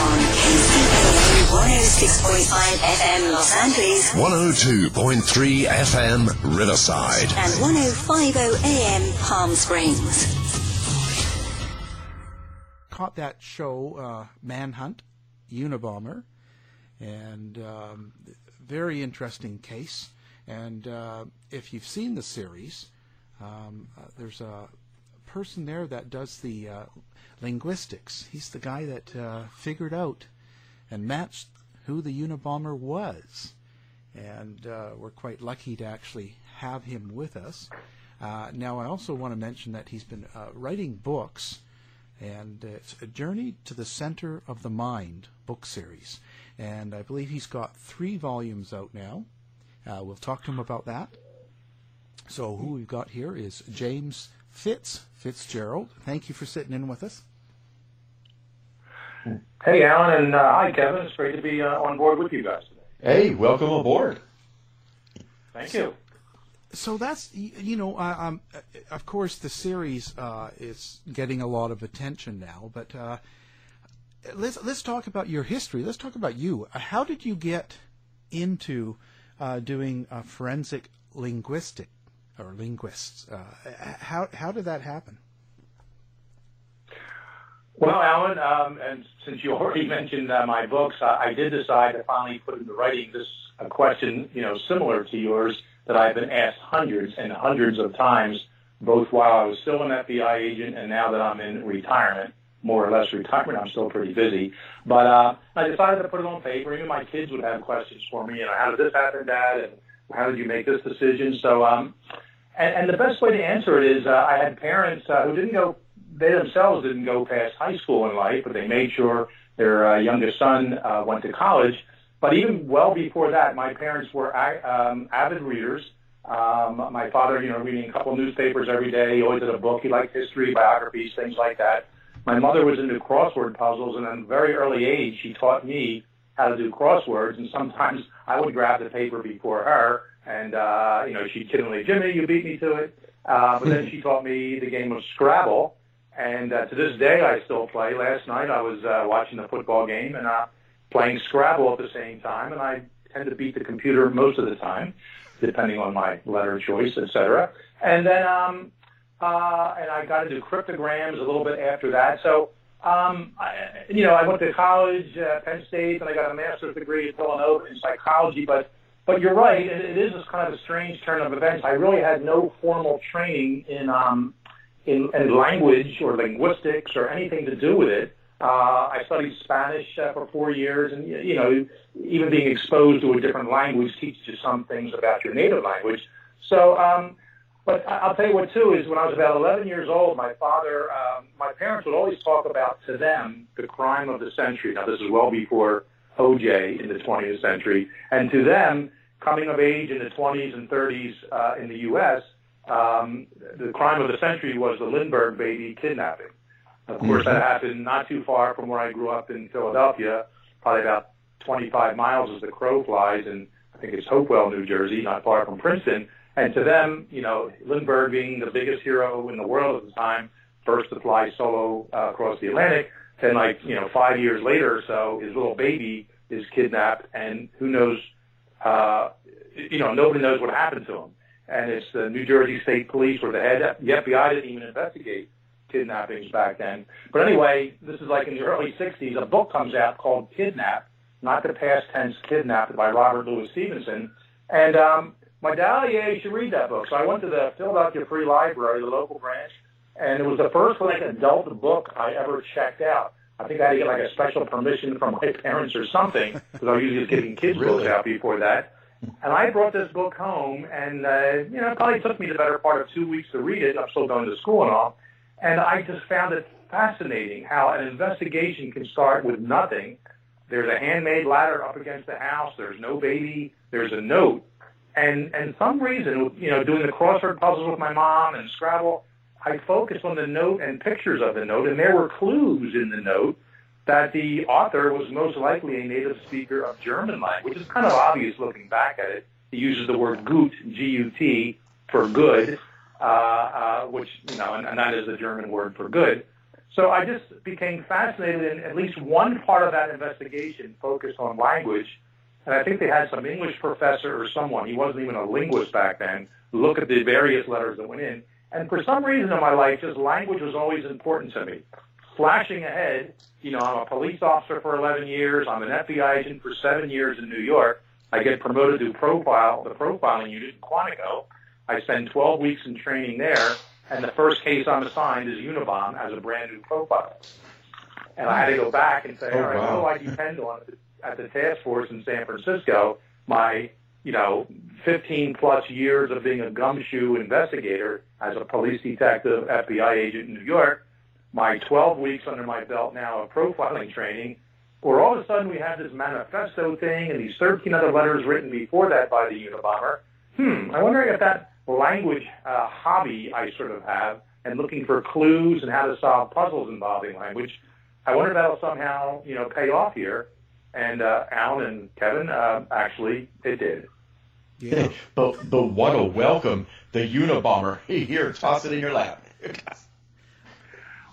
on KCBQ 106.5 FM Los Angeles, 102.3 FM Riverside, and 105.0 AM Palm Springs. Caught that show, Manhunt, Unabomber, and very interesting case. And if you've seen the series... there's a person there that does the linguistics. He's the guy that figured out and matched who the Unabomber was. And we're quite lucky to actually have him with us. Now, I also want to mention that he's been writing books, and it's a Journey to the Center of the Mind book series. And I believe he's got 3 volumes out now. We'll talk to him about that. So who we've got here is James Fitz Fitzgerald. Thank you for sitting in with us. Hey, Alan, and hi, Kevin. It's great to be on board with you guys today. Hey, welcome aboard. Thank you. So that's, you know, of course the series is getting a lot of attention now, but let's talk about your history. Let's talk about you. How did you get into doing forensic linguistics? Or linguists. How did that happen? Well, Alan, and since you already mentioned my books, I did decide to finally put into writing this a question, you know, similar to yours that I've been asked hundreds and hundreds of times, both while I was still an FBI agent and now that I'm in retirement, more or less retirement. I'm still pretty busy, but I decided to put it on paper. Even my kids would have questions for me. You know, how did this happen, Dad? And how did you make this decision? So, and the best way to answer it is I had parents who didn't go, they themselves didn't go past high school in life, but they made sure their youngest son went to college. But even well before that, my parents were avid readers. My father, you know, reading a couple of newspapers every day. He always had a book. He liked history, biographies, things like that. My mother was into crossword puzzles, and at a very early age, she taught me how to do crosswords, and sometimes I would grab the paper before her, and, you know, she'd kiddingly, Jimmy, you beat me to it. But then she taught me the game of Scrabble, and to this day I still play. Last night I was watching the football game and playing Scrabble at the same time, and I tend to beat the computer most of the time, depending on my letter choice, etc. And then and I got into cryptograms a little bit after that, so... you know, I went to college, Penn State, and I got a master's degree at Villanova in psychology. But you're right, it is kind of a strange turn of events. I really had no formal training in language or linguistics or anything to do with it. I studied Spanish for 4 years, and you know, even being exposed to a different language teaches you some things about your native language. So, but I'll tell you what, too, is when I was about 11 years old, my father, my parents would always talk about, to them, the crime of the century. Now, this is well before O.J. in the 20th century. And to them, coming of age in the 20s and 30s in the U.S., the crime of the century was the Lindbergh baby kidnapping. Of course, that happened not too far from where I grew up in Philadelphia, probably about 25 miles as the crow flies, and I think it's Hopewell, New Jersey, not far from Princeton. And to them, you know, Lindbergh being the biggest hero in the world at the time, first to fly solo across the Atlantic, then, like, you know, 5 years later or so, his little baby is kidnapped, and who knows, you know, nobody knows what happened to him. And it's the New Jersey State Police or the head, the FBI didn't even investigate kidnappings back then. But anyway, this is like in the early 60s, a book comes out called Kidnap, not the past tense Kidnapped, by Robert Louis Stevenson. And my dad, yeah, you should read that book. So I went to the Philadelphia Free Library, the local branch, and it was the first, like, adult book I ever checked out. I think I had to get, like, a special permission from my parents or something, because I was usually getting kids' books out before that. And I brought this book home, and, you know, it probably took me the better part of 2 weeks to read it. I'm still going to school and all. And I just found it fascinating how an investigation can start with nothing. There's a handmade ladder up against the house. There's no baby. There's a note. And some reason, you know, doing the crossword puzzles with my mom and Scrabble, I focused on the note and pictures of the note, and there were clues in the note that the author was most likely a native speaker of German language, which is kind of obvious looking back at it. He uses the word gut, G-U-T, for good, which, you know, and that is the German word for good. So I just became fascinated, and at least one part of that investigation focused on language, and I think they had some English professor or someone, he wasn't even a linguist back then, look at the various letters that went in. And for some reason in my life, just language was always important to me. Flashing ahead, you know, I'm a police officer for 11 years. I'm an FBI agent for 7 years in New York. I get promoted to the profiling unit in Quantico. I spend 12 weeks in training there, and the first case I'm assigned is Unabomber as a brand-new profiler. And I had to go back and say, all right, what do I depend on at the task force in San Francisco? My, you know, 15-plus years of being a gumshoe investigator as a police detective, FBI agent in New York, my 12 weeks under my belt now of profiling training, where all of a sudden we have this manifesto thing and these 13 other letters written before that by the Unabomber. I wonder if that language hobby I sort of have, and looking for clues and how to solve puzzles involving language, I wonder if that'll somehow, you know, pay off here. And Alan and Kevin, actually, it did. Yeah. But what a welcome. The Unabomber, here, toss it in your lap.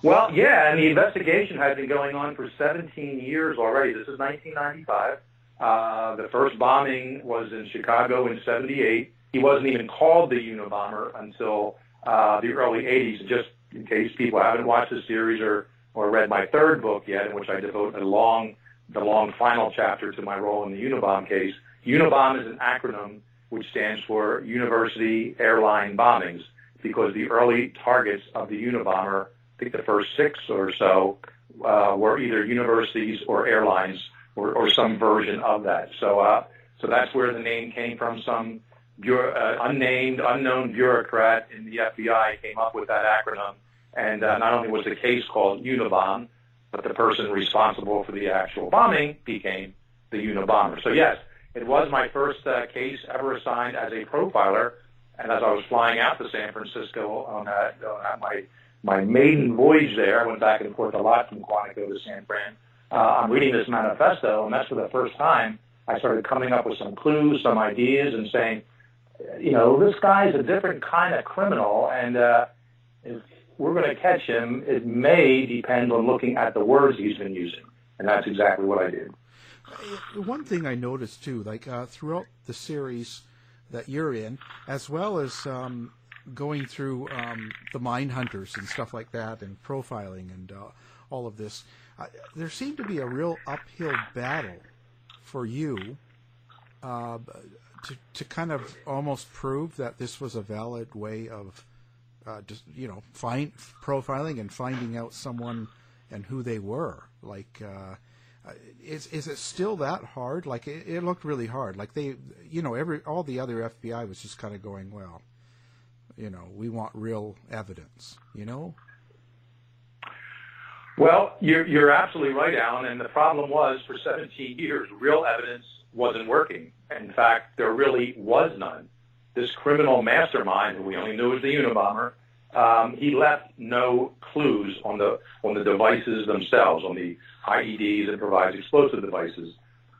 Well, yeah, and the investigation had been going on for 17 years already. This is 1995. The first bombing was in Chicago in 78. He wasn't even called the Unabomber until the early 80s, just in case people haven't watched the series or read my third book yet, in which I devote the long final chapter to my role in the Unabomber case. Unabomber is an acronym which stands for University Airline Bombings, because the early targets of the Unabomber, I think the first six or so, were either universities or airlines or some version of that. So that's where the name came from. Some unknown bureaucrat in the FBI came up with that acronym, and not only was the case called Unabomber, but the person responsible for the actual bombing became the Unabomber. So yes, it was my first case ever assigned as a profiler, and as I was flying out to San Francisco on my maiden voyage there, I went back and forth a lot from Quantico to San Fran. I'm reading this manifesto, and that's for the first time I started coming up with some clues, some ideas, and saying, you know, this guy's a different kind of criminal, and if we're going to catch him, it may depend on looking at the words he's been using. And that's exactly what I did. One thing I noticed, too, like throughout the series that you're in, as well as going through the Mind Hunters and stuff like that, and profiling and all of this, there seemed to be a real uphill battle for you to kind of almost prove that this was a valid way of just, you know, profiling and finding out someone and who they were. Like Is it still that hard? Like, it looked really hard. Like, they, you know, all the other FBI was just kind of going, well, you know, we want real evidence, you know? Well, you're absolutely right, Alan, and the problem was for 17 years, real evidence wasn't working. In fact, there really was none. This criminal mastermind, who we only knew was the Unabomber, he left no clues on the devices themselves, on the IEDs and improvised explosive devices.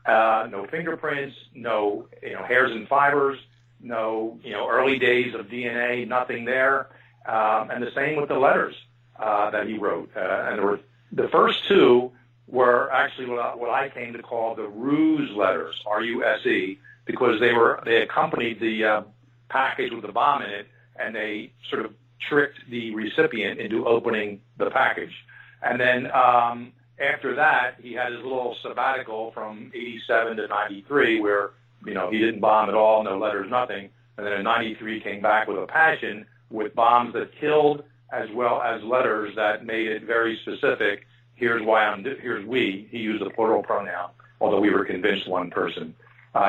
No fingerprints, no hairs and fibers, no early days of DNA, nothing there. And the same with the letters that he wrote. And there were, the first two were actually what I came to call the Ruse letters, R-U-S-E, because they accompanied the package with the bomb in it, and they sort of tricked the recipient into opening the package. And then after that, he had his little sabbatical from 87 to 93 where, he didn't bomb at all, no letters, nothing. And then in 93 came back with a passion with bombs that killed as well as letters that made it very specific. Here's why here's we. He used the plural pronoun, although we were convinced one person.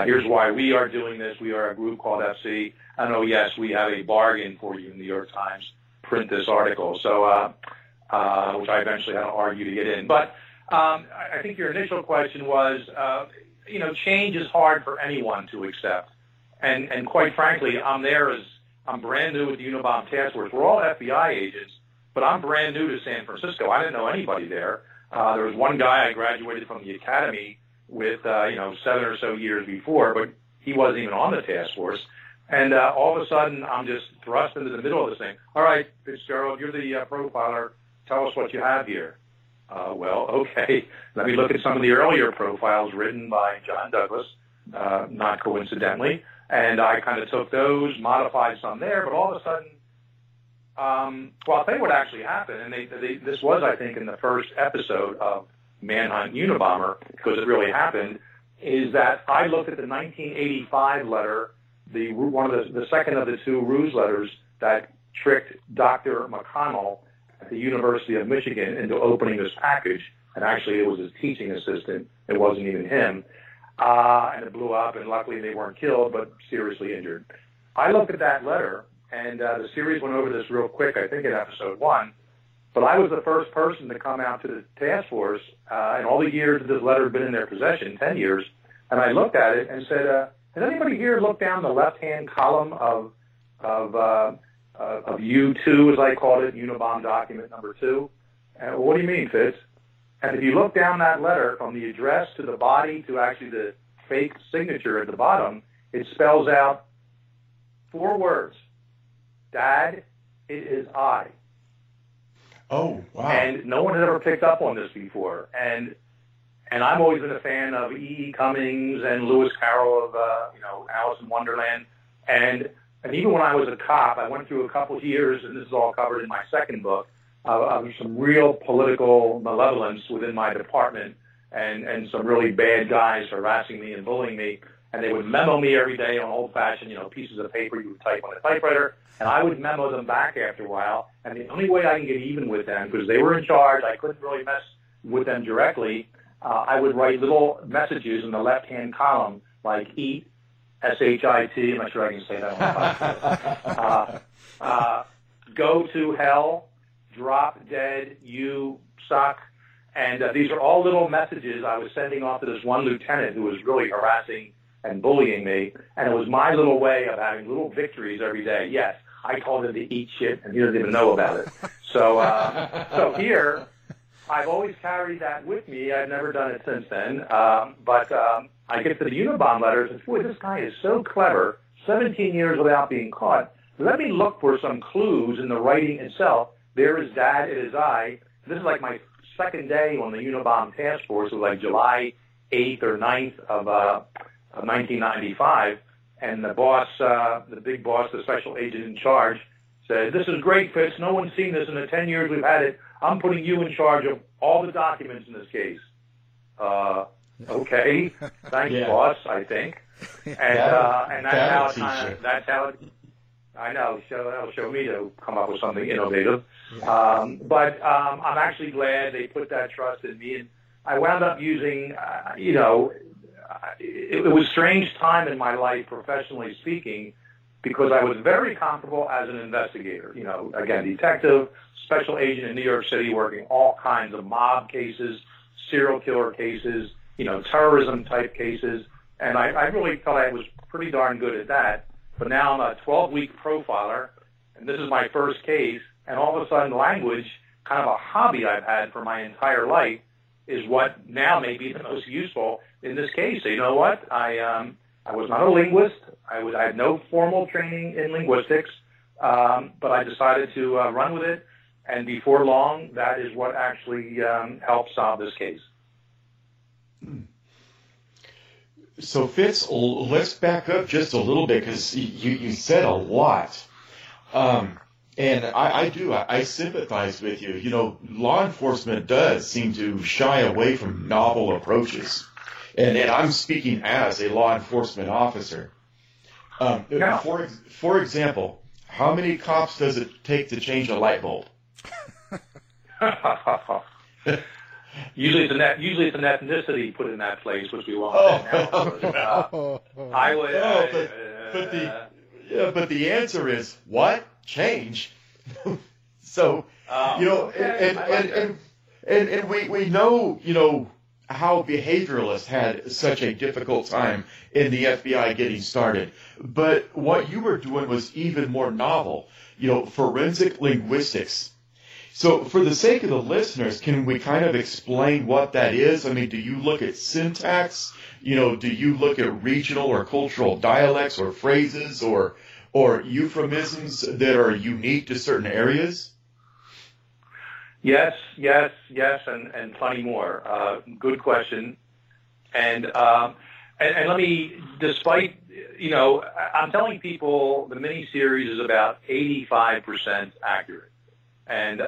Here's why we are doing this. We are a group called FC. And oh, yes, we have a bargain for you, New York Times. Print this article. So, which I eventually had to argue to get in. But I think your initial question was, change is hard for anyone to accept. And quite frankly, I'm brand new with the Unabomber Task Force. We're all FBI agents, but I'm brand new to San Francisco. I didn't know anybody there. There was one guy I graduated from the academy with, 7 or so years before, but he wasn't even on the task force. And all of a sudden, I'm just thrust into the middle of this thing. All right, Fitzgerald, you're the profiler. Tell us what you have here. Well, okay. Let me look at some of the earlier profiles written by John Douglas, not coincidentally. And I kind of took those, modified some there, but all of a sudden, I'll tell you what actually happened. And this was, I think, in the first episode of Manhunt Unabomber, because it really happened, is that I looked at the 1985 letter, the second of the two Ruse letters that tricked Dr. McConnell at the University of Michigan into opening this package, and actually it was his teaching assistant. It wasn't even him. And it blew up, and luckily they weren't killed, but seriously injured. I looked at that letter, and the series went over this real quick, I think in episode 1, but I was the first person to come out to the task force in all the years that this letter had been in their possession, 10 years, and I looked at it and said, has anybody here looked down the left-hand column of U2, as I called it, Unabomber document number 2? And, what do you mean, Fitz? And if you look down that letter from the address to the body to actually the fake signature at the bottom, it spells out 4 words. Dad, it is I. Oh, wow. And no one had ever picked up on this before. And I've always been a fan of E. E. Cummings and Lewis Carroll of, Alice in Wonderland. And even when I was a cop, I went through a couple of years, and this is all covered in my second book, of some real political malevolence within my department and some really bad guys harassing me and bullying me. And they would memo me every day on old-fashioned, pieces of paper you would type on a typewriter, and I would memo them back after a while. And the only way I can get even with them, because they were in charge, I couldn't really mess with them directly, I would write little messages in the left-hand column, like eat, S-H-I-T, I'm not sure I can say that on the podcast. Go to hell, drop dead, you suck. And these are all little messages I was sending off to this one lieutenant who was really harassing and bullying me, and it was my little way of having little victories every day. Yes, I called him to eat shit, and he doesn't even know about it. So here, I've always carried that with me. I've never done it since then, but I get to the Unabomber letters, and boy, this guy is so clever, 17 years without being caught. Let me look for some clues in the writing itself. There is Dad, it is I. This is like my second day on the Unabomber task force, it was like July 8th or 9th of 1995, and the boss, the big boss, the special agent in charge, said, this is great, Fitz. No one's seen this in the 10 years we've had it. I'm putting you in charge of all the documents in this case. Okay. Thanks, boss, I think. And that's how it, I know, that'll show me to come up with something innovative. But I'm actually glad they put that trust in me. And I wound up using, it was a strange time in my life, professionally speaking, because I was very comfortable as an investigator. You know, again, detective, special agent in New York City, working all kinds of mob cases, serial killer cases, you know, terrorism-type cases. And I really felt I was pretty darn good at that. But now I'm a 12-week profiler, and this is my first case, and all of a sudden language, kind of a hobby I've had for my entire life, is what now may be the most useful in this case. So you know what? I was not a linguist. I had no formal training in linguistics, but I decided to run with it. And before long, that is what actually helped solve this case. So Fitz, let's back up just a little bit, because you said a lot. And I sympathize with you. You know, law enforcement does seem to shy away from novel approaches. And I'm speaking as a law enforcement officer. Yeah. For example, how many cops does it take to change a light bulb? Usually it's an ethnicity put in that place, which we won't. But the answer is what? Change. So and we know, you know, how behavioralists had such a difficult time in the FBI getting started. But what you were doing was even more novel, you know, forensic linguistics. So for the sake of the listeners, can we kind of explain what that is? I mean, do you look at syntax? You know, do you look at regional or cultural dialects or phrases or euphemisms that are unique to certain areas? Yes, and plenty more. Good question. And let me, despite, you know, I'm telling people the miniseries is about 85% accurate. And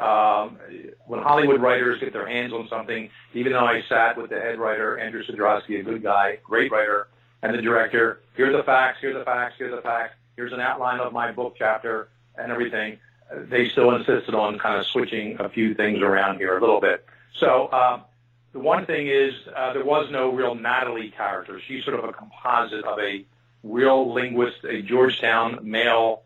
when Hollywood writers get their hands on something, even though I sat with the head writer, Andrew Sidrowski, a good guy, great writer, and the director, here's the facts, here's an outline of my book chapter and everything, they still insisted on kind of switching a few things around here a little bit. So the one thing is there was no real Natalie character. She's sort of a composite of a real linguist, a male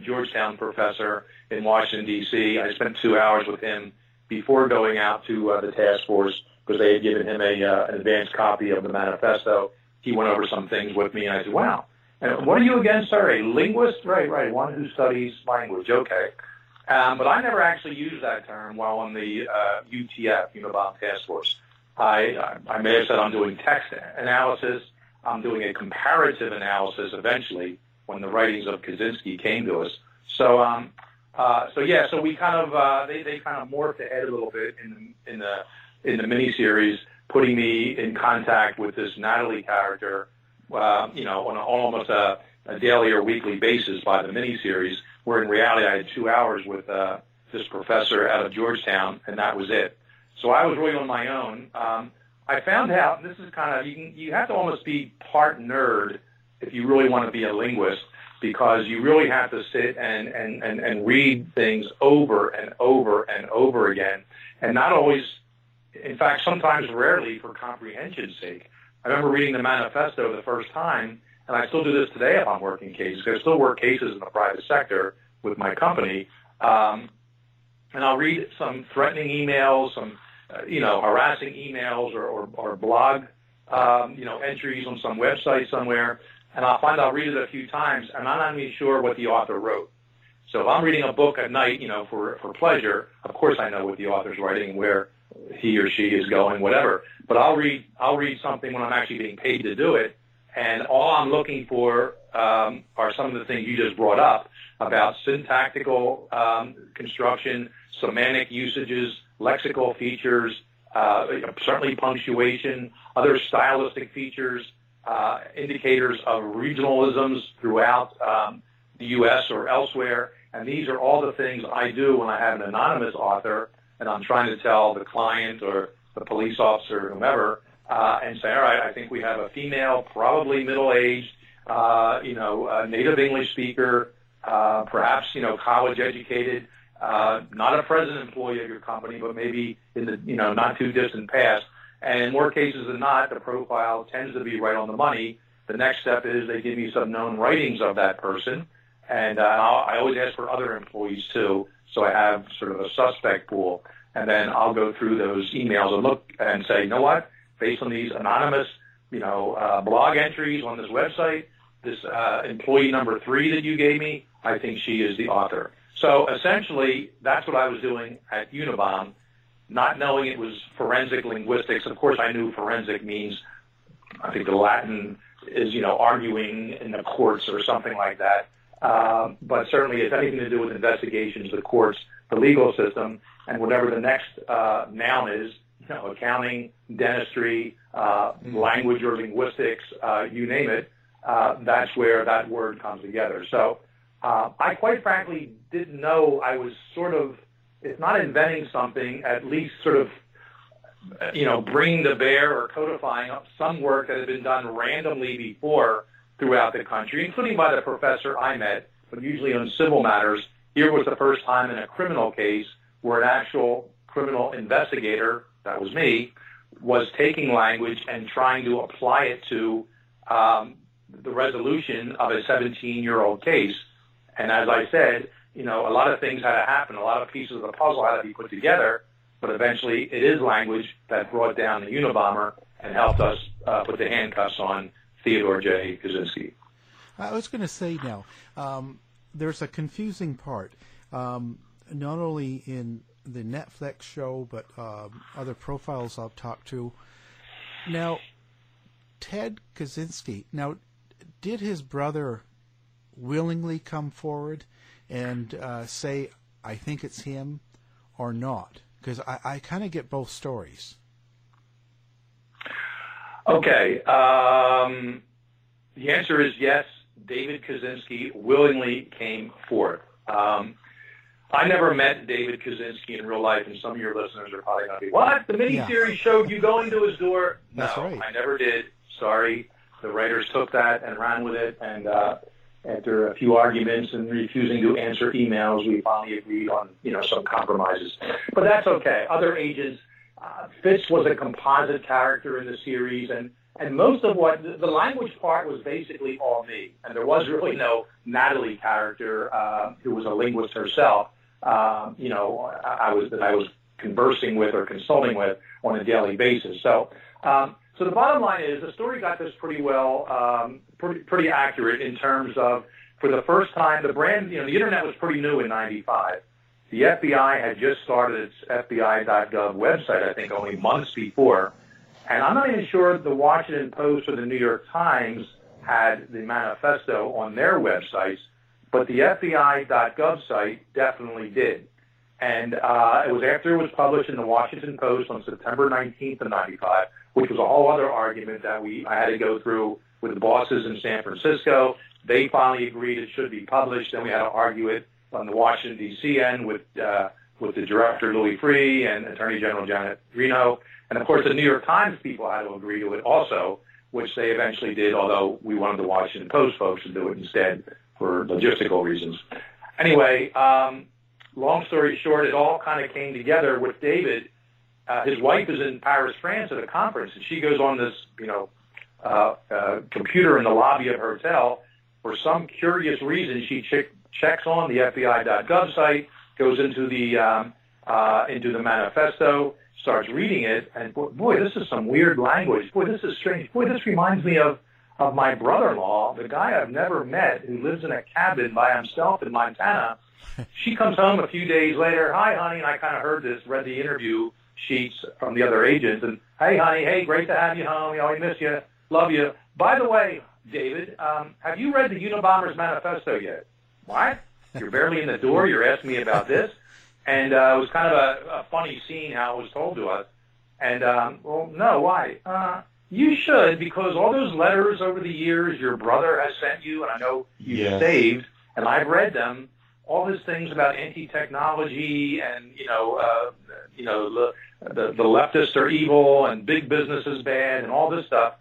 Georgetown professor in Washington, D.C. I spent 2 hours with him before going out to the task force because they had given him an advanced copy of the manifesto. He went over some things with me, and I said, wow. And what are you again, sir? A linguist? Right, one who studies language. Okay. But I never actually used that term while on the UTF, Unabomber task force. I may have said I'm doing text analysis. I'm doing a comparative analysis eventually when the writings of Kaczynski came to us. So, so we kind of, they kind of morphed ahead a little bit in the miniseries, putting me in contact with this Natalie character, on almost a daily or weekly basis by the miniseries, where in reality I had 2 hours with this professor out of Georgetown, and that was it. So I was really on my own. I found out, this is kind of, you have to almost be part nerd if you really want to be a linguist, because you really have to sit and read things over and over and over again, and not always, in fact, sometimes rarely, for comprehension's sake. I remember reading the manifesto the first time, and I still do this today if I'm working cases, because I still work cases in the private sector with my company, and I'll read some threatening emails, some, harassing emails or blog, entries on some website somewhere, and I'll read it a few times, and I'm not even sure what the author wrote. So if I'm reading a book at night, for pleasure, of course I know what the author's writing, where he or she is going, whatever. But I'll read something when I'm actually being paid to do it, and all I'm looking for are some of the things you just brought up about syntactical construction, semantic usages, lexical features, certainly punctuation, other stylistic features, indicators of regionalisms throughout the U.S. or elsewhere. And these are all the things I do when I have an anonymous author and I'm trying to tell the client or the police officer or whomever, and say, all right, I think we have a female, probably middle-aged, native English speaker, perhaps, college-educated, not a present employee of your company, but maybe in the not too distant past. And in more cases than not, the profile tends to be right on the money. The next step is they give you some known writings of that person. And I always ask for other employees, too, so I have sort of a suspect pool. And then I'll go through those emails and look and say, you know what, based on these anonymous, blog entries on this website, this employee number 3 that you gave me, I think she is the author. So essentially, that's what I was doing at Unabomber, not knowing it was forensic linguistics. Of course, I knew forensic means, I think the Latin is, arguing in the courts or something like that. But certainly it's anything to do with investigations, the courts, the legal system, and whatever the next noun is, accounting, dentistry, language or linguistics, you name it, that's where that word comes together. So I quite frankly didn't know. I was sort of, if not inventing something, at least sort of, bringing to bear or codifying up some work that had been done randomly before throughout the country, including by the professor I met, but usually on civil matters. Here was the first time in a criminal case where an actual criminal investigator, that was me, was taking language and trying to apply it to the resolution of a 17-year-old case. And as I said, a lot of things had to happen. A lot of pieces of the puzzle had to be put together, but eventually it is language that brought down the Unabomber and helped us put the handcuffs on Theodore J. Kaczynski. I was going to say now, there's a confusing part, not only in the Netflix show, but other profiles I've talked to. Now, Ted Kaczynski, now, did his brother willingly come forward and say, I think it's him, or not? Because I kind of get both stories. Okay. The answer is yes, David Kaczynski willingly came forth. I never met David Kaczynski in real life, and some of your listeners are probably going to be, what? The miniseries showed you going to his door? That's right. I never did. Sorry. The writers took that and ran with it, and after a few arguments and refusing to answer emails, we finally agreed on, some compromises. But that's okay. Other agents... Fitz was a composite character in the series, and most of what the language part was basically all me, and there was really no Natalie character who was a linguist herself. I was conversing with or consulting with on a daily basis. So, so the bottom line is the story got this pretty well, pretty accurate in terms of for the first time the brand. The internet was pretty new in '95. The FBI had just started its FBI.gov website, I think, only months before. And I'm not even sure the Washington Post or the New York Times had the manifesto on their websites, but the FBI.gov site definitely did. And it was after it was published in the Washington Post on September 19th of 95, which was a whole other argument that I had to go through with the bosses in San Francisco. They finally agreed it should be published, then we had to argue it on the Washington, D.C. end with the director, Louis Free, and Attorney General Janet Reno. And, of course, the New York Times people had to agree to it also, which they eventually did, although we wanted the Washington Post folks to do it instead for logistical reasons. Anyway, long story short, it all kind of came together with David. His wife is in Paris, France at a conference, and she goes on this, computer in the lobby of her hotel. For some curious reason, she checks on the FBI.gov site, goes into the manifesto, starts reading it, and boy, this is some weird language. Boy, this is strange. Boy, this reminds me of my brother-in-law, the guy I've never met who lives in a cabin by himself in Montana. She comes home a few days later, hi, honey, and I kind of heard this, read the interview sheets from the other agents, and hey, honey, hey, great to have you home. We miss you. Love you. By the way, David, have you read the Unabomber's manifesto yet? What? You're barely in the door. You're asking me about this. And it was kind of a funny scene how it was told to us. And, well, no, why? You should, because all those letters over the years your brother has sent you, and I know you saved, and I've read them, all his things about anti-technology and, the leftists are evil and big business is bad and all this stuff.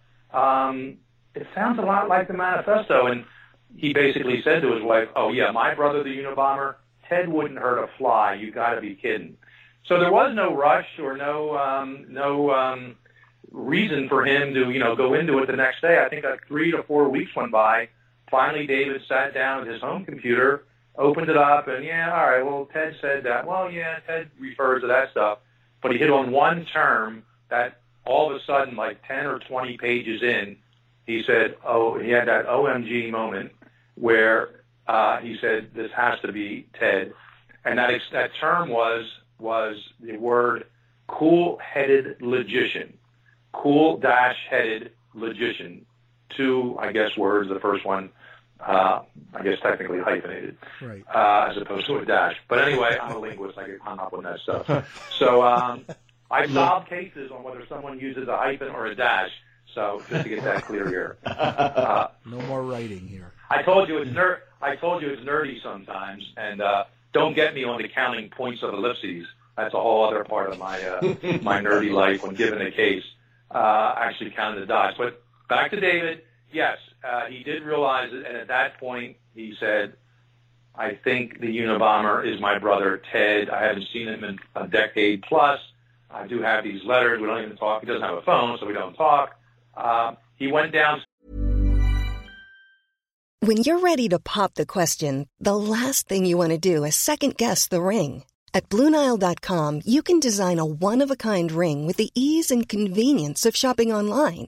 It sounds a lot like the manifesto. And he basically said to his wife, oh, yeah, my brother, the Unabomber, Ted wouldn't hurt a fly. You got to be kidding. So there was no rush or no reason for him to, go into it the next day. I think like 3 to 4 weeks went by. Finally, David sat down at his home computer, opened it up, and all right, well, Ted said that. Well, Ted refers to that stuff. But he hit on one term that all of a sudden, like 10 or 20 pages in, he said, oh, he had that OMG moment where he said, this has to be Ted. And that term was the word cool-headed logician, cool-headed logician. Two, I guess, words. The first one, I guess, technically hyphenated, right, as opposed to a dash. But anyway, I'm a linguist. I get hung up on that stuff. So I've solved cases on whether someone uses a hyphen or a dash. So just to get that clear here. No more writing here. I told you it's nerdy sometimes, and don't get me on the counting points of ellipses. That's a whole other part of my my nerdy life. When given a case, actually counted the dots. But back to David. Yes, he did realize it, and at that point he said, I think the Unabomber is my brother, Ted. I haven't seen him in a decade plus. I do have these letters. We don't even talk. He doesn't have a phone, so we don't talk. He went down. When you're ready to pop the question, the last thing you want to do is second-guess the ring. At BlueNile.com, you can design a one-of-a-kind ring with the ease and convenience of shopping online.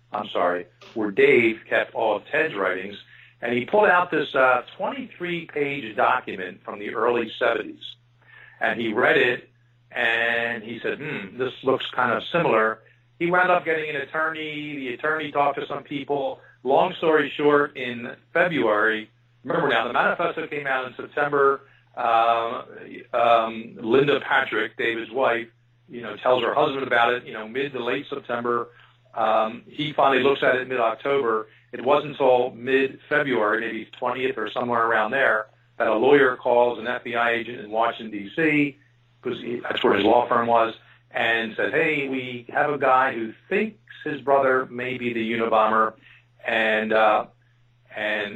I'm sorry, where Dave kept all of Ted's writings, and he pulled out this 23-page document from the early 70s, and he read it, and he said, this looks kind of similar. He wound up getting an attorney. The attorney talked to some people. Long story short, in February, remember now, the manifesto came out in September. Linda Patrick, David's wife, tells her husband about it, mid to late September. He finally looks at it mid-October. It wasn't until mid-February, maybe 20th or somewhere around there, that a lawyer calls an FBI agent in Washington, D.C., because that's where his law firm was, and said, hey, we have a guy who thinks his brother may be the Unabomber, and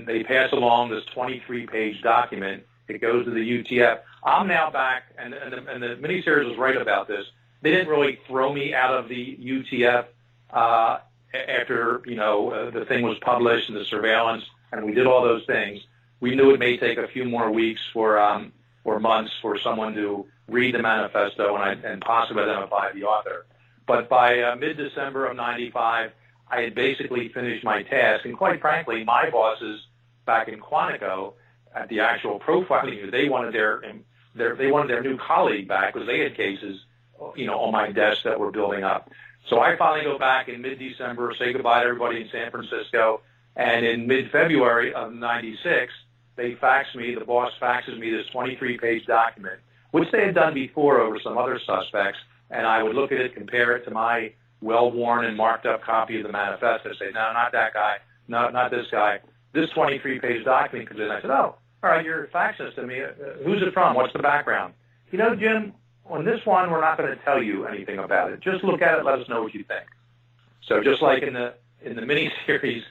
they pass along this 23-page document. It goes to the UTF. I'm now back, and the miniseries was right about this. they didn't really throw me out of the UTF after, the thing was published and the surveillance, and we did all those things. We knew it may take a few more weeks or months for someone to read the manifesto and possibly identify the author. But by mid-December of 95, I had basically finished my task. And quite frankly, my bosses back in Quantico at the actual profiling, they wanted their new colleague back because they had cases, on my desk that were building up. So I finally go back in mid-December, say goodbye to everybody in San Francisco. And in mid-February of 96, they faxed me, the boss faxes me this 23-page document, which they had done before over some other suspects. And I would look at it, compare it to my well-worn and marked-up copy of the manifesto, say, no, not that guy, no, not this guy. This 23-page document comes in. I said, oh, all right, you're faxing this to me. Who's it from? What's the background? Jim, on this one, we're not going to tell you anything about it. Just look at it. Let us know what you think. So just like in the miniseries,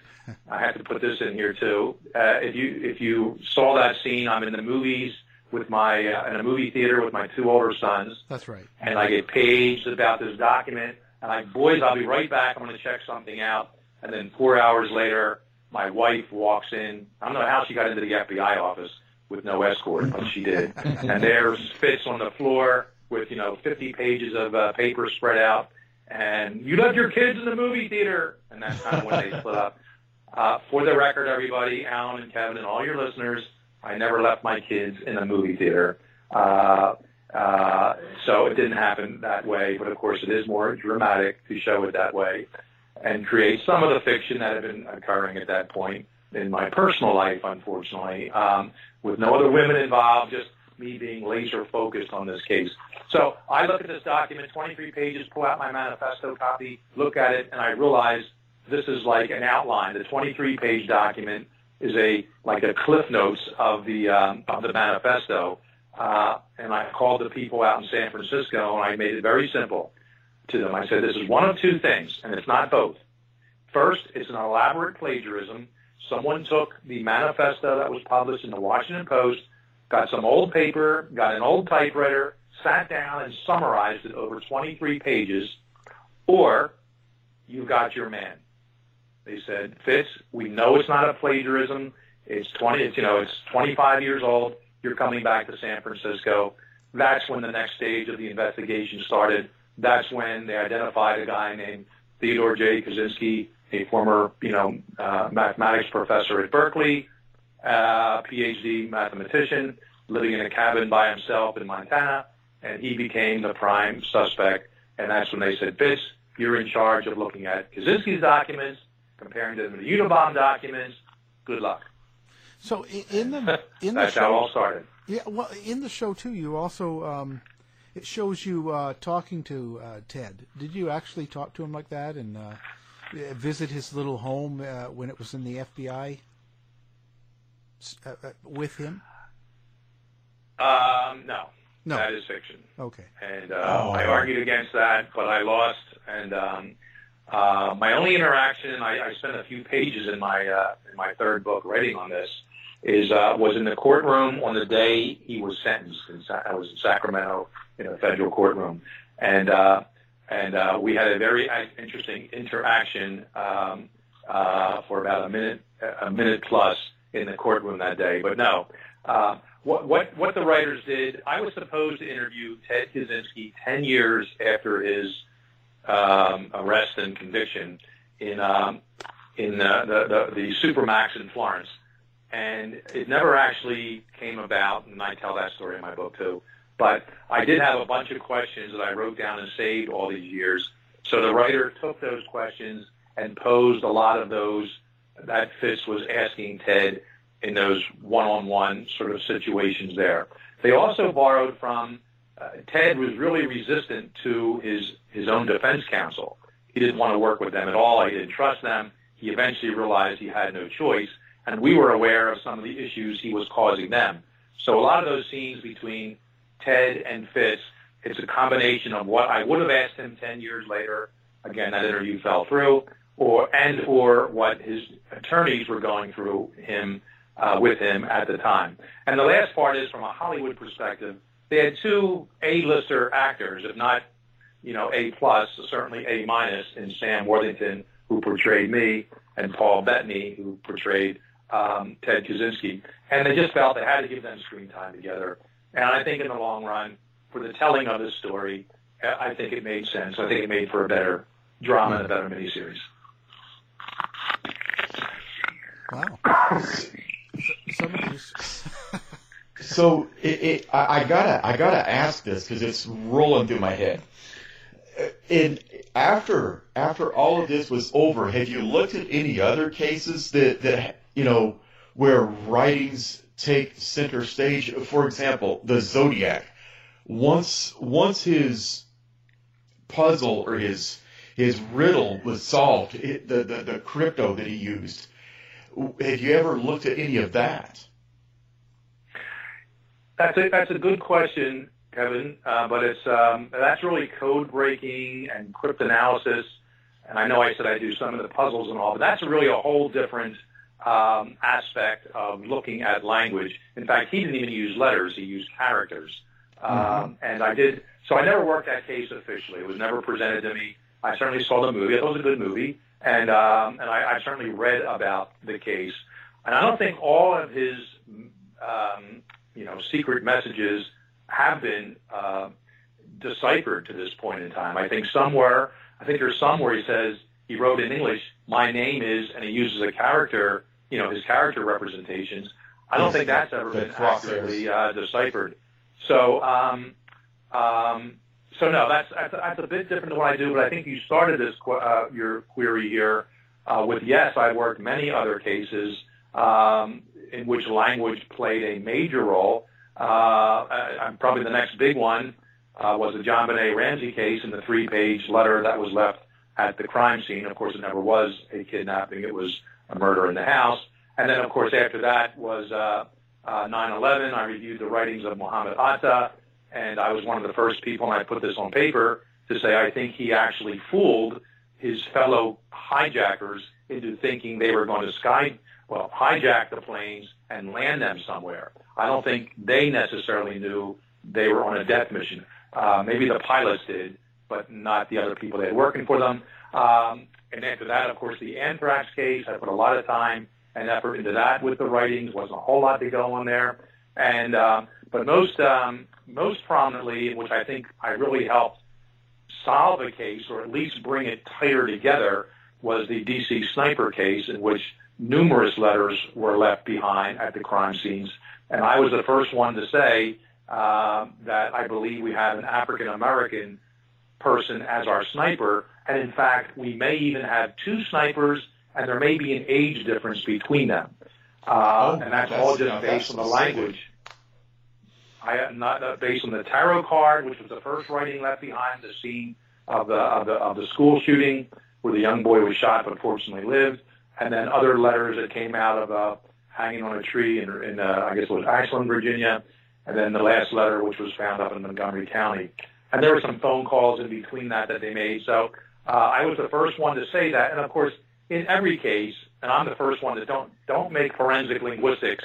I have to put this in here too. If you saw that scene, I'm in the movies with my in a movie theater with my two older sons. That's right. And I get paged about this document, and I'm like, boys, I'll be right back. I'm going to check something out. And then 4 hours later, my wife walks in. I don't know how she got into the FBI office with no escort, but she did. And there's Fitz on the floor with 50 pages of paper spread out, and you left your kids in the movie theater. And that's kind of when they split up. For the record, everybody, Alan and Kevin and all your listeners, I never left my kids in a movie theater. So it didn't happen that way, but of course it is more dramatic to show it that way and create some of the fiction that had been occurring at that point in my personal life, unfortunately, with no other women involved, just me being laser focused on this case. So I look at this document, 23 pages, pull out my manifesto copy, look at it, and I realize this is like an outline. The 23-page document is like a cliff notes of the manifesto. And I called the people out in San Francisco, and I made it very simple to them. I said, this is one of two things, and it's not both. First, it's an elaborate plagiarism. Someone took the manifesto that was published in the Washington Post, got some old paper, got an old typewriter, sat down and summarized it over 23 pages, or you've got your man. They said, Fitz, we know it's not a plagiarism. It's 25 years old. You're coming back to San Francisco. That's when the next stage of the investigation started. That's when they identified a guy named Theodore J. Kaczynski, a former, mathematics professor at Berkeley, PhD mathematician, living in a cabin by himself in Montana, and he became the prime suspect. And that's when they said, Fitz, you're in charge of looking at Kaczynski's documents, comparing them to the Unabomber documents. Good luck. So in the that's show, how it all started. Yeah, well, in the show too, you also it shows you talking to Ted. Did you actually talk to him like that and visit his little home when it was in the FBI with him? No, that is fiction. Okay, and I argued against that, but I lost. And my only interaction, I spent a few pages in my third book writing on this, was in the courtroom on the day he was sentenced. I was in Sacramento in a federal courtroom, and we had a very interesting interaction for about a minute plus in the courtroom that day. But no, what the writers did, I was supposed to interview Ted Kaczynski 10 years after his arrest and conviction in the Supermax in Florence, and it never actually came about. And I tell that story in my book too. But I did have a bunch of questions that I wrote down and saved all these years. So the writer took those questions and posed a lot of those that Fitz was asking Ted in those one-on-one sort of situations there. They also borrowed from. Ted was really resistant to his own defense counsel. He didn't want to work with them at all. He didn't trust them. He eventually realized he had no choice, and we were aware of some of the issues he was causing them. So a lot of those scenes between Ted and Fitz, it's a combination of what I would have asked him 10 years later, again, that interview fell through, or what his attorneys were going through with him at the time. And the last part is, from a Hollywood perspective, they had two A-lister actors, if not A plus, certainly A minus in Sam Worthington, who portrayed me, and Paul Bettany, who portrayed Ted Kaczynski. And they just felt they had to give them screen time together. And I think in the long run, for the telling of this story, I think it made sense. I think it made for a better drama and a better miniseries. Wow. So I gotta ask this because it's rolling through my head. And after all of this was over, have you looked at any other cases that where writings take center stage? For example, the Zodiac. Once his puzzle or his riddle was solved, the crypto that he used. Have you ever looked at any of that? That's a good question, Kevin. But it's that's really code breaking and cryptanalysis. And I know I said I do some of the puzzles and all, but that's really a whole different aspect of looking at language. In fact, he didn't even use letters; he used characters. And I did. So I never worked that case officially. It was never presented to me. I certainly saw the movie. I thought it was a good movie. And I certainly read about the case, and I don't think all of his, secret messages have been deciphered to this point in time. I think there's some where he says he wrote in English, "My name is," and he uses a character, his character representations. I don't think that's ever been accurately deciphered. So no, that's a bit different than what I do, but I think you started this your query here with, yes, I worked many other cases in which language played a major role. Probably the next big one was the JonBenet Ramsey case and the 3-page letter that was left at the crime scene. Of course, it never was a kidnapping. It was a murder in the house. And then, of course, after that was 9/11. I reviewed the writings of Mohammed Atta. And I was one of the first people, and I put this on paper, to say I think he actually fooled his fellow hijackers into thinking they were going to hijack the planes and land them somewhere. I don't think they necessarily knew they were on a death mission. Maybe the pilots did, but not the other people that were working for them. And after that, of course, the anthrax case, I put a lot of time and effort into that with the writings. Wasn't a whole lot to go on there. And but most prominently, which I think I really helped solve a case or at least bring it tighter together, was the D.C. sniper case, in which numerous letters were left behind at the crime scenes. And I was the first one to say that I believe we have an African-American person as our sniper. And in fact, we may even have two snipers, and there may be an age difference between them. And that's all just based on the language. I am not based on the tarot card, which was the first writing left behind the scene of the school shooting, where the young boy was shot but fortunately lived, and then other letters that came out of hanging on a tree in I guess it was Ashland, Virginia, and then the last letter which was found up in Montgomery County, and there were some phone calls in between that they made. So I was the first one to say that, and of course in every case, and I'm the first one that don't make forensic linguistics,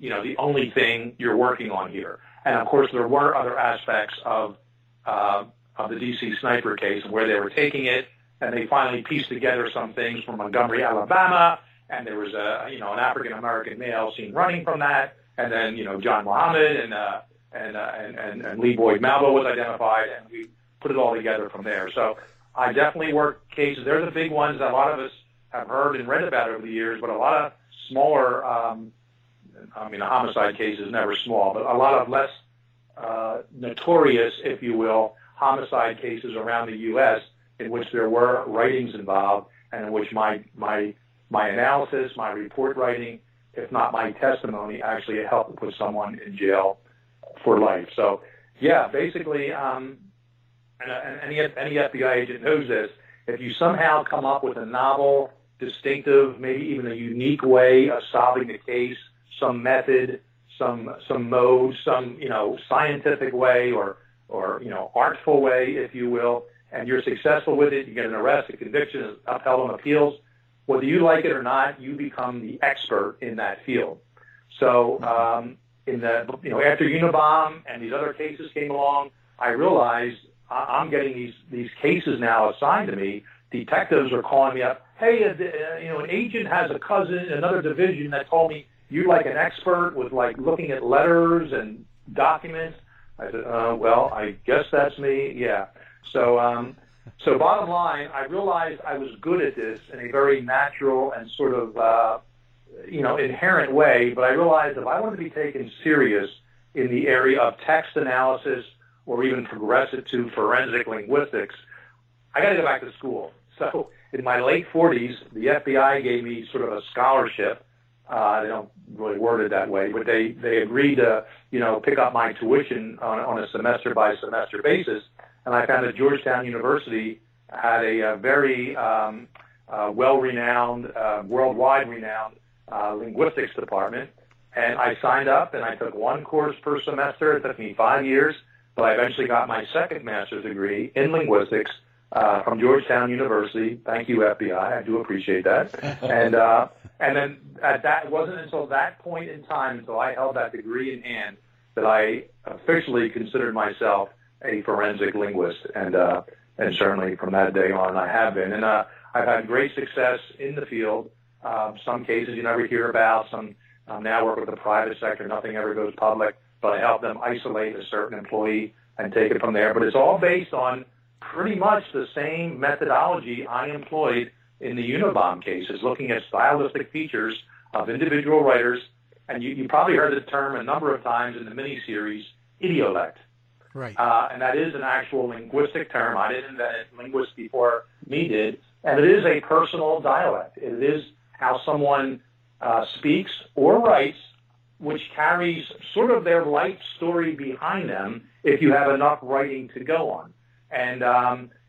the only thing you're working on here. And, of course, there were other aspects of the D.C. sniper case where they were taking it, and they finally pieced together some things from Montgomery, Alabama, and there was an African-American male seen running from that, and then, John Muhammad and Lee Boyd Malvo was identified, and we put it all together from there. So I definitely work cases. They're the big ones that a lot of us have heard and read about over the years, but a lot of smaller a homicide case is never small, but a lot of less notorious, if you will, homicide cases around the U.S. in which there were writings involved, and in which my analysis, my report writing, if not my testimony, actually helped put someone in jail for life. So, yeah, basically, and any FBI agent knows this, if you somehow come up with a novel, distinctive, maybe even a unique way of solving the case, some method, some mode, some scientific way or artful way, if you will, and you're successful with it, you get an arrest, a conviction, upheld on appeals. Whether you like it or not, you become the expert in that field. So after Unabomber and these other cases came along, I realized I'm getting these cases now assigned to me. Detectives are calling me up. Hey, an agent has a cousin in another division that told me you're like an expert with like looking at letters and documents. I said, well, I guess that's me. Yeah. So bottom line, I realized I was good at this in a very natural and sort of, inherent way. But I realized if I wanted to be taken serious in the area of text analysis or even progress it to forensic linguistics, I got to go back to school. So in my late 40s, the FBI gave me sort of a scholarship. They don't really word it that way, but they agreed to, pick up my tuition on a semester-by-semester basis. And I found that Georgetown University had a very well-renowned, worldwide renowned linguistics department. And I signed up, and I took one course per semester. It took me 5 years, but I eventually got my second master's degree in linguistics from Georgetown University. Thank you, FBI. I do appreciate that. And then it wasn't until that point in time, until I held that degree in hand, that I officially considered myself a forensic linguist. And certainly from that day on, I have been. And I've had great success in the field. Some cases you never hear about. Some now work with the private sector. Nothing ever goes public. But I help them isolate a certain employee and take it from there. But it's all based on pretty much the same methodology I employed in the Unabomber cases, looking at stylistic features of individual writers. And you probably heard the term a number of times in the miniseries, idiolect. Right. And that is an actual linguistic term. I didn't invent it. Linguists before me did. And it is a personal dialect. It is how someone speaks or writes, which carries sort of their life story behind them if you have enough writing to go on. And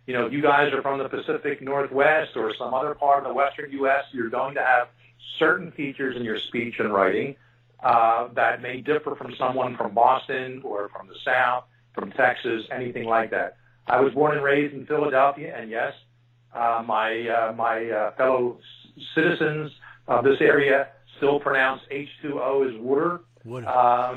if you guys are from the Pacific Northwest or some other part of the Western U.S., you're going to have certain features in your speech and writing that may differ from someone from Boston or from the South, from Texas, anything like that. I was born and raised in Philadelphia, and yes, my fellow citizens of this area still pronounce H2O as water.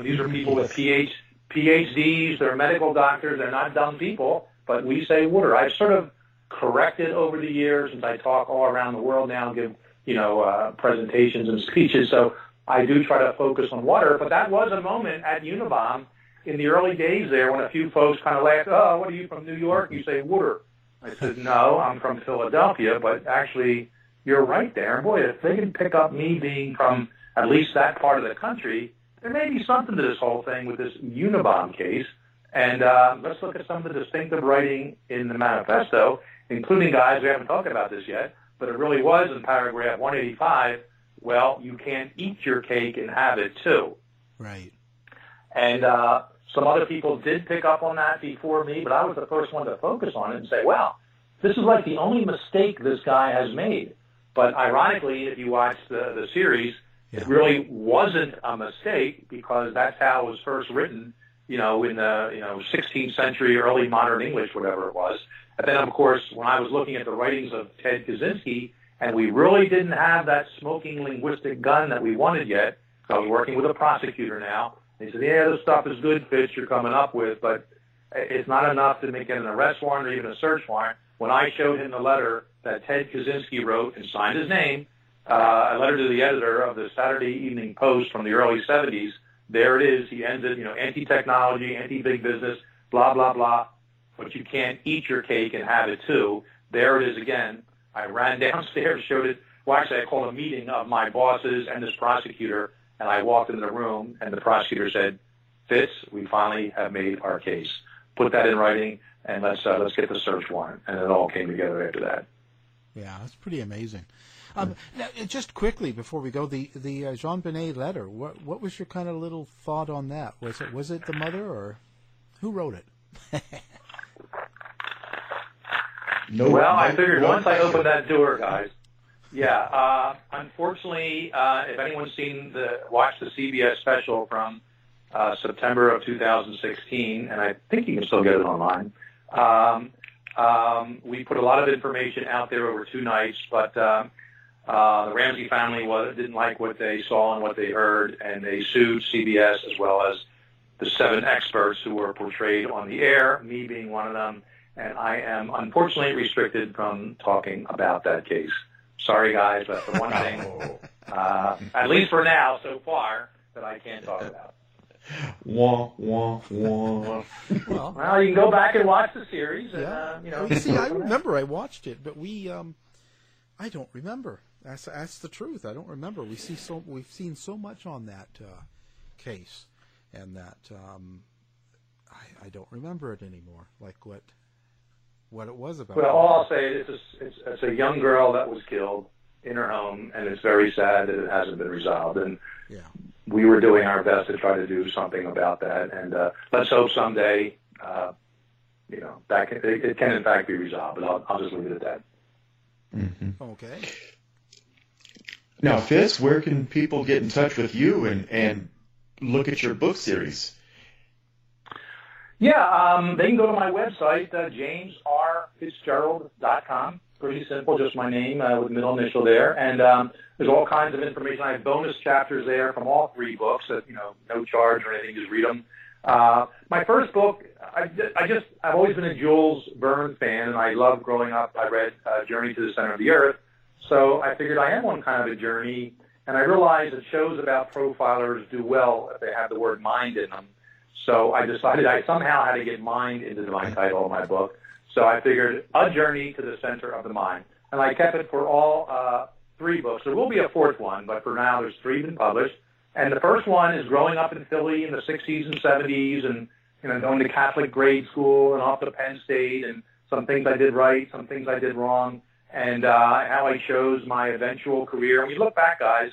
These are people with PhDs. They're medical doctors. They're not dumb people. But we say water. I've sort of corrected over the years, since I talk all around the world now and give, presentations and speeches. So I do try to focus on water. But that was a moment at Unabomber in the early days there when a few folks kind of laughed, oh, what are you from New York? You say water. I said, no, I'm from Philadelphia. But actually, you're right there. And boy, if they can pick up me being from at least that part of the country, there may be something to this whole thing with this Unabomber case. And let's look at some of the distinctive writing in the manifesto, including, guys, we haven't talked about this yet, but it really was in paragraph 185, well, you can't eat your cake and have it too. Right. And some other people did pick up on that before me, but I was the first one to focus on it and say, wow, this is like the only mistake this guy has made. But ironically, if you watch the series, it really wasn't a mistake because that's how it was first written, in the 16th century, early modern English, whatever it was. And then, of course, when I was looking at the writings of Ted Kaczynski, and we really didn't have that smoking linguistic gun that we wanted yet, so I was working with a prosecutor now, and he said, yeah, this stuff is good, Fitz, you're coming up with, but it's not enough to make an arrest warrant or even a search warrant. When I showed him the letter that Ted Kaczynski wrote and signed his name, a letter to the editor of the Saturday Evening Post from the early 70s, there it is. He ended, anti-technology, anti-big business, blah, blah, blah. But you can't eat your cake and have it too. There it is again. I ran downstairs, showed it. Well, actually, I called a meeting of my bosses and this prosecutor, and I walked into the room, and the prosecutor said, Fitz, we finally have made our case. Put that in writing, and let's get the search warrant. And it all came together after that. Yeah, that's pretty amazing. Now, just quickly before we go, the Jean-Benet letter. What was your kind of little thought on that? Was it the mother or who wrote it? I figured once I opened that door, guys. Yeah. Unfortunately, if anyone's watched the CBS special from September of 2016, and I think you can still get it online. We put a lot of information out there over 2 nights, but. The Ramsey family didn't like what they saw and what they heard, and they sued CBS as well as the 7 experts who were portrayed on the air, me being one of them, and I am unfortunately restricted from talking about that case. Sorry, guys, but the one thing, at least for now, so far, that I can't talk about. Wah, wah, wah. Well, you can go back and watch the series. And, you see, I remember I watched it, but I don't remember. That's the truth. I don't remember. We've seen so much on that case, and that I don't remember it anymore. Like what it was about. Well, all I'll say is it's a young girl that was killed in her home, and it's very sad that it hasn't been resolved. And we were doing our best to try to do something about that, and let's hope someday, it can in fact be resolved. But I'll just leave it at that. Mm-hmm. Okay. Now, Fitz, where can people get in touch with you and look at your book series? Yeah, they can go to my website, JamesRFitzgerald.com. Pretty simple, just my name with middle initial there. And there's all kinds of information. I have bonus chapters there from all three books at no charge or anything. Just read them. My first book, I've always been a Jules Verne fan, and I love growing up. I read Journey to the Center of the Earth. So I figured I am on kind of a journey, and I realized that shows about profilers do well if they have the word mind in them. So I decided I somehow had to get mind into my title of my book. So I figured A Journey to the Center of the Mind. And I kept it for all three books. There will be a fourth one, but for now there's three been published. And the first one is growing up in Philly in the 60s and 70s and, going to Catholic grade school and off to Penn State and some things I did right, some things I did wrong, and how I chose my eventual career. And we look back, guys,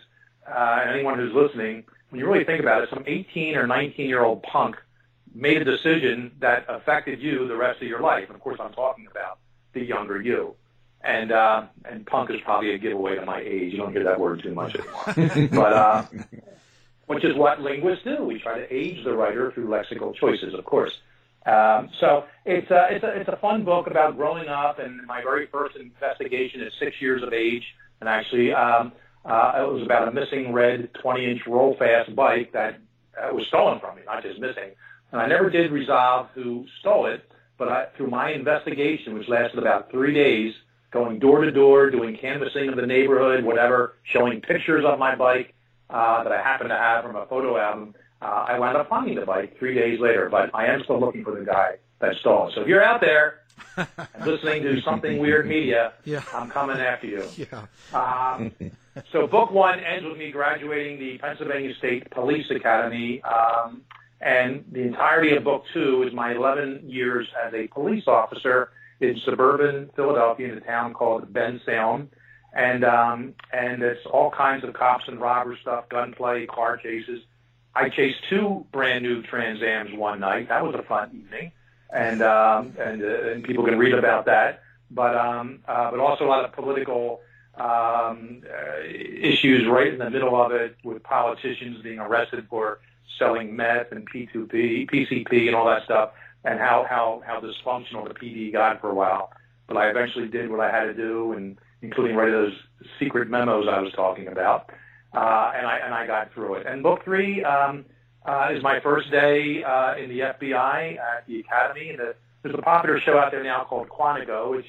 anyone who's listening, when you really think about it, some 18 or 19-year-old punk made a decision that affected you the rest of your life. And, of course, I'm talking about the younger you. And punk is probably a giveaway to my age. You don't hear that word too much anymore. But, which is what linguists do. We try to age the writer through lexical choices, of course. So it's a fun book about growing up, and my very first investigation at 6 years of age, and actually it was about a missing red 20-inch roll-fast bike that was stolen from me, not just missing. And I never did resolve who stole it, but through my investigation, which lasted about 3 days, going door to door, doing canvassing of the neighborhood, whatever, showing pictures of my bike that I happened to have from a photo album, I wound up finding the bike 3 days later, but I am still looking for the guy that stole. So if you're out there and listening to Something Weird Media, I'm coming after you. Yeah. So book one ends with me graduating the Pennsylvania State Police Academy, and the entirety of book two is my 11 years as a police officer in suburban Philadelphia in a town called Ben Salem. And it's all kinds of cops and robber stuff, gunplay, car chases. I chased two brand new Trans Ams one night. That was a fun evening, and people can read about that. But also a lot of political issues right in the middle of it, with politicians being arrested for selling meth and P2P, PCP, and all that stuff, and how dysfunctional the PD got for a while. But I eventually did what I had to do, and including writing those secret memos I was talking about. And I got through it. And book three is my first day in the FBI at the academy. There's a popular show out there now called Quantico, which,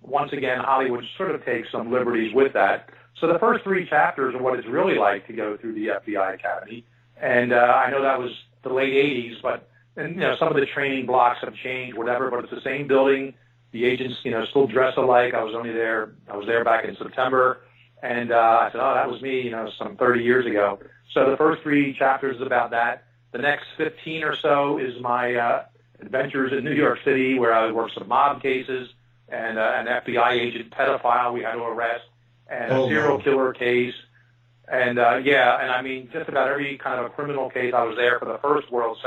once again, Hollywood sort of takes some liberties with that. So the first three chapters are what it's really like to go through the FBI academy. And I know that was the late 80s, but some of the training blocks have changed, whatever, but it's the same building. The agents, still dress alike. I was there back in September. And I said, that was me, some 30 years ago. So the first three chapters is about that. The next 15 or so is my adventures in New York City, where I worked some mob cases and an FBI agent pedophile we had to arrest, and a serial killer case. And, and I mean, just about every kind of criminal case. I was there for the first World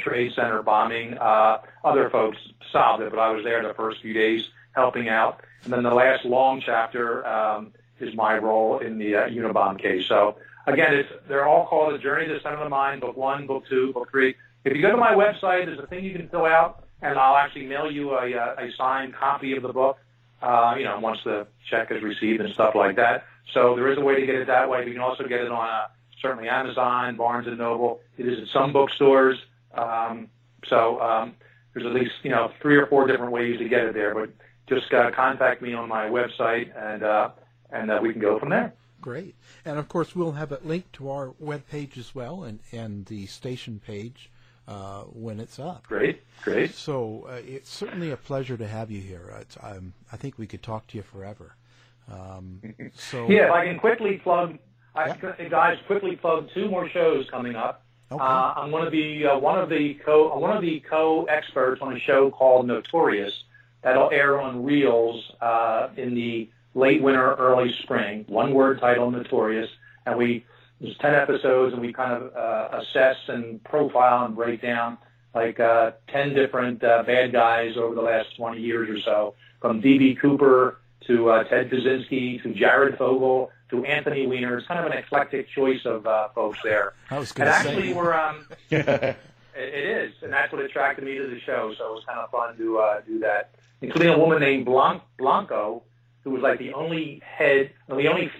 Trade Center bombing. Other folks solved it, but I was there the first few days helping out. And then the last long chapter is my role in the Unabomber case. So, again, they're all called A Journey to the Center of the Mind, Book 1, Book 2, Book 3. If you go to my website, there's a thing you can fill out, and I'll actually mail you a signed copy of the book, once the check is received and stuff like that. So there is a way to get it that way. But you can also get it on certainly Amazon, Barnes & Noble. It is in some bookstores. There's at least, you know, 3 or 4 different ways to get it there, but just contact me on my website, and we can go from there. Great. And, of course, we'll have it linked to our webpage as well and the station page when it's up. Great. So it's certainly a pleasure to have you here. I think we could talk to you forever. If I can quickly plug, guys, quickly plug 2 more shows coming up. Okay. I'm going to be one of the co-experts on a show called Notorious that'll air on Reels in the late winter, early spring. 1-word title, Notorious, and there's 10 episodes, and we kind of assess and profile and break down like 10 different bad guys over the last 20 years or so, from D.B. Cooper to Ted Kaczynski to Jared Fogle to Anthony Weiner. It's kind of an eclectic choice of folks there. I was going to say. And actually, we're it is, and that's what attracted me to the show. So it was kind of fun to do that, including a woman named Blanco. Who was like the only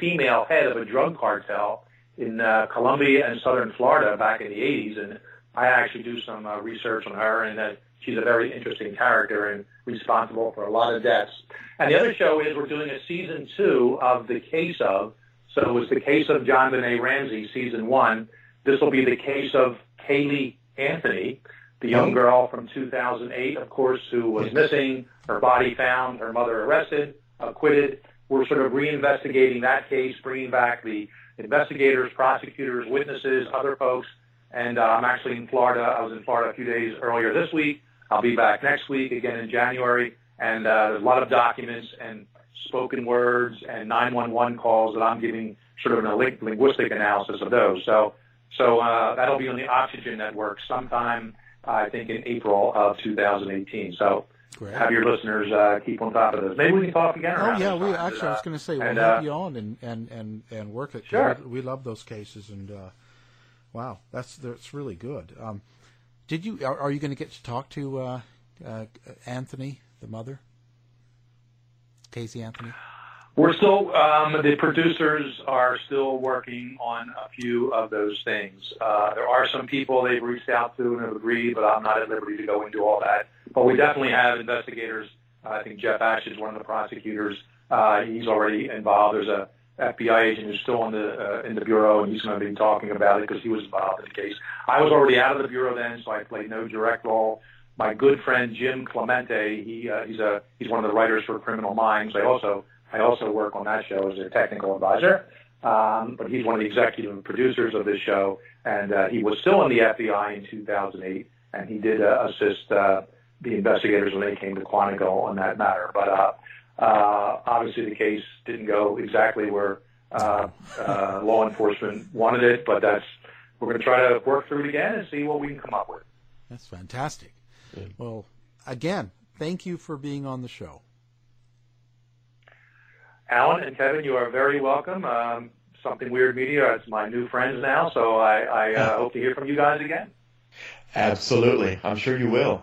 female head of a drug cartel in Colombia and southern Florida back in the 80s. And I actually do some research on her, and she's a very interesting character and responsible for a lot of deaths. And the other show is we're doing a season 2 of The Case Of. So it was The Case of John Benet Ramsey, season 1. This will be The Case of Kaylee Anthony, the young girl from 2008, of course, who was missing, her body found, her mother arrested, acquitted. We're sort of reinvestigating that case, bringing back the investigators, prosecutors, witnesses, other folks. And I'm actually in Florida. I was in Florida a few days earlier this week. I'll be back next week, again in January. And there's a lot of documents and spoken words and 911 calls that I'm giving sort of a linguistic analysis of those. So that'll be on the Oxygen Network sometime, I think, in April of 2018. So great. Have your listeners keep on top of this. Maybe we can talk again around this. We actually, I was going to say, we'll have you on and work it. Sure. We love those cases, and wow, that's really good. Are you going to get to talk to Anthony, the mother? Casey Anthony? We're still, the producers are still working on a few of those things. There are some people they've reached out to and have agreed, but I'm not at liberty to go into all that. But we definitely have investigators. I think Jeff Ash is one of the prosecutors. He's already involved. There's a FBI agent who's still in the bureau, and he's going to be talking about it because he was involved in the case. I was already out of the bureau then, so I played no direct role. My good friend Jim Clemente, he's one of the writers for Criminal Minds. I also work on that show as a technical advisor, but he's one of the executive producers of this show, and he was still in the FBI in 2008, and he did assist the investigators when they came to Quantico on that matter. But obviously the case didn't go exactly where law enforcement wanted it, but we're going to try to work through it again and see what we can come up with. That's fantastic. Yeah. Well, again, thank you for being on the show. Alan and Kevin, you are very welcome. Something Weird Media, it's my new friends now, so I hope to hear from you guys again. Absolutely. I'm sure you will.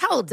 Hold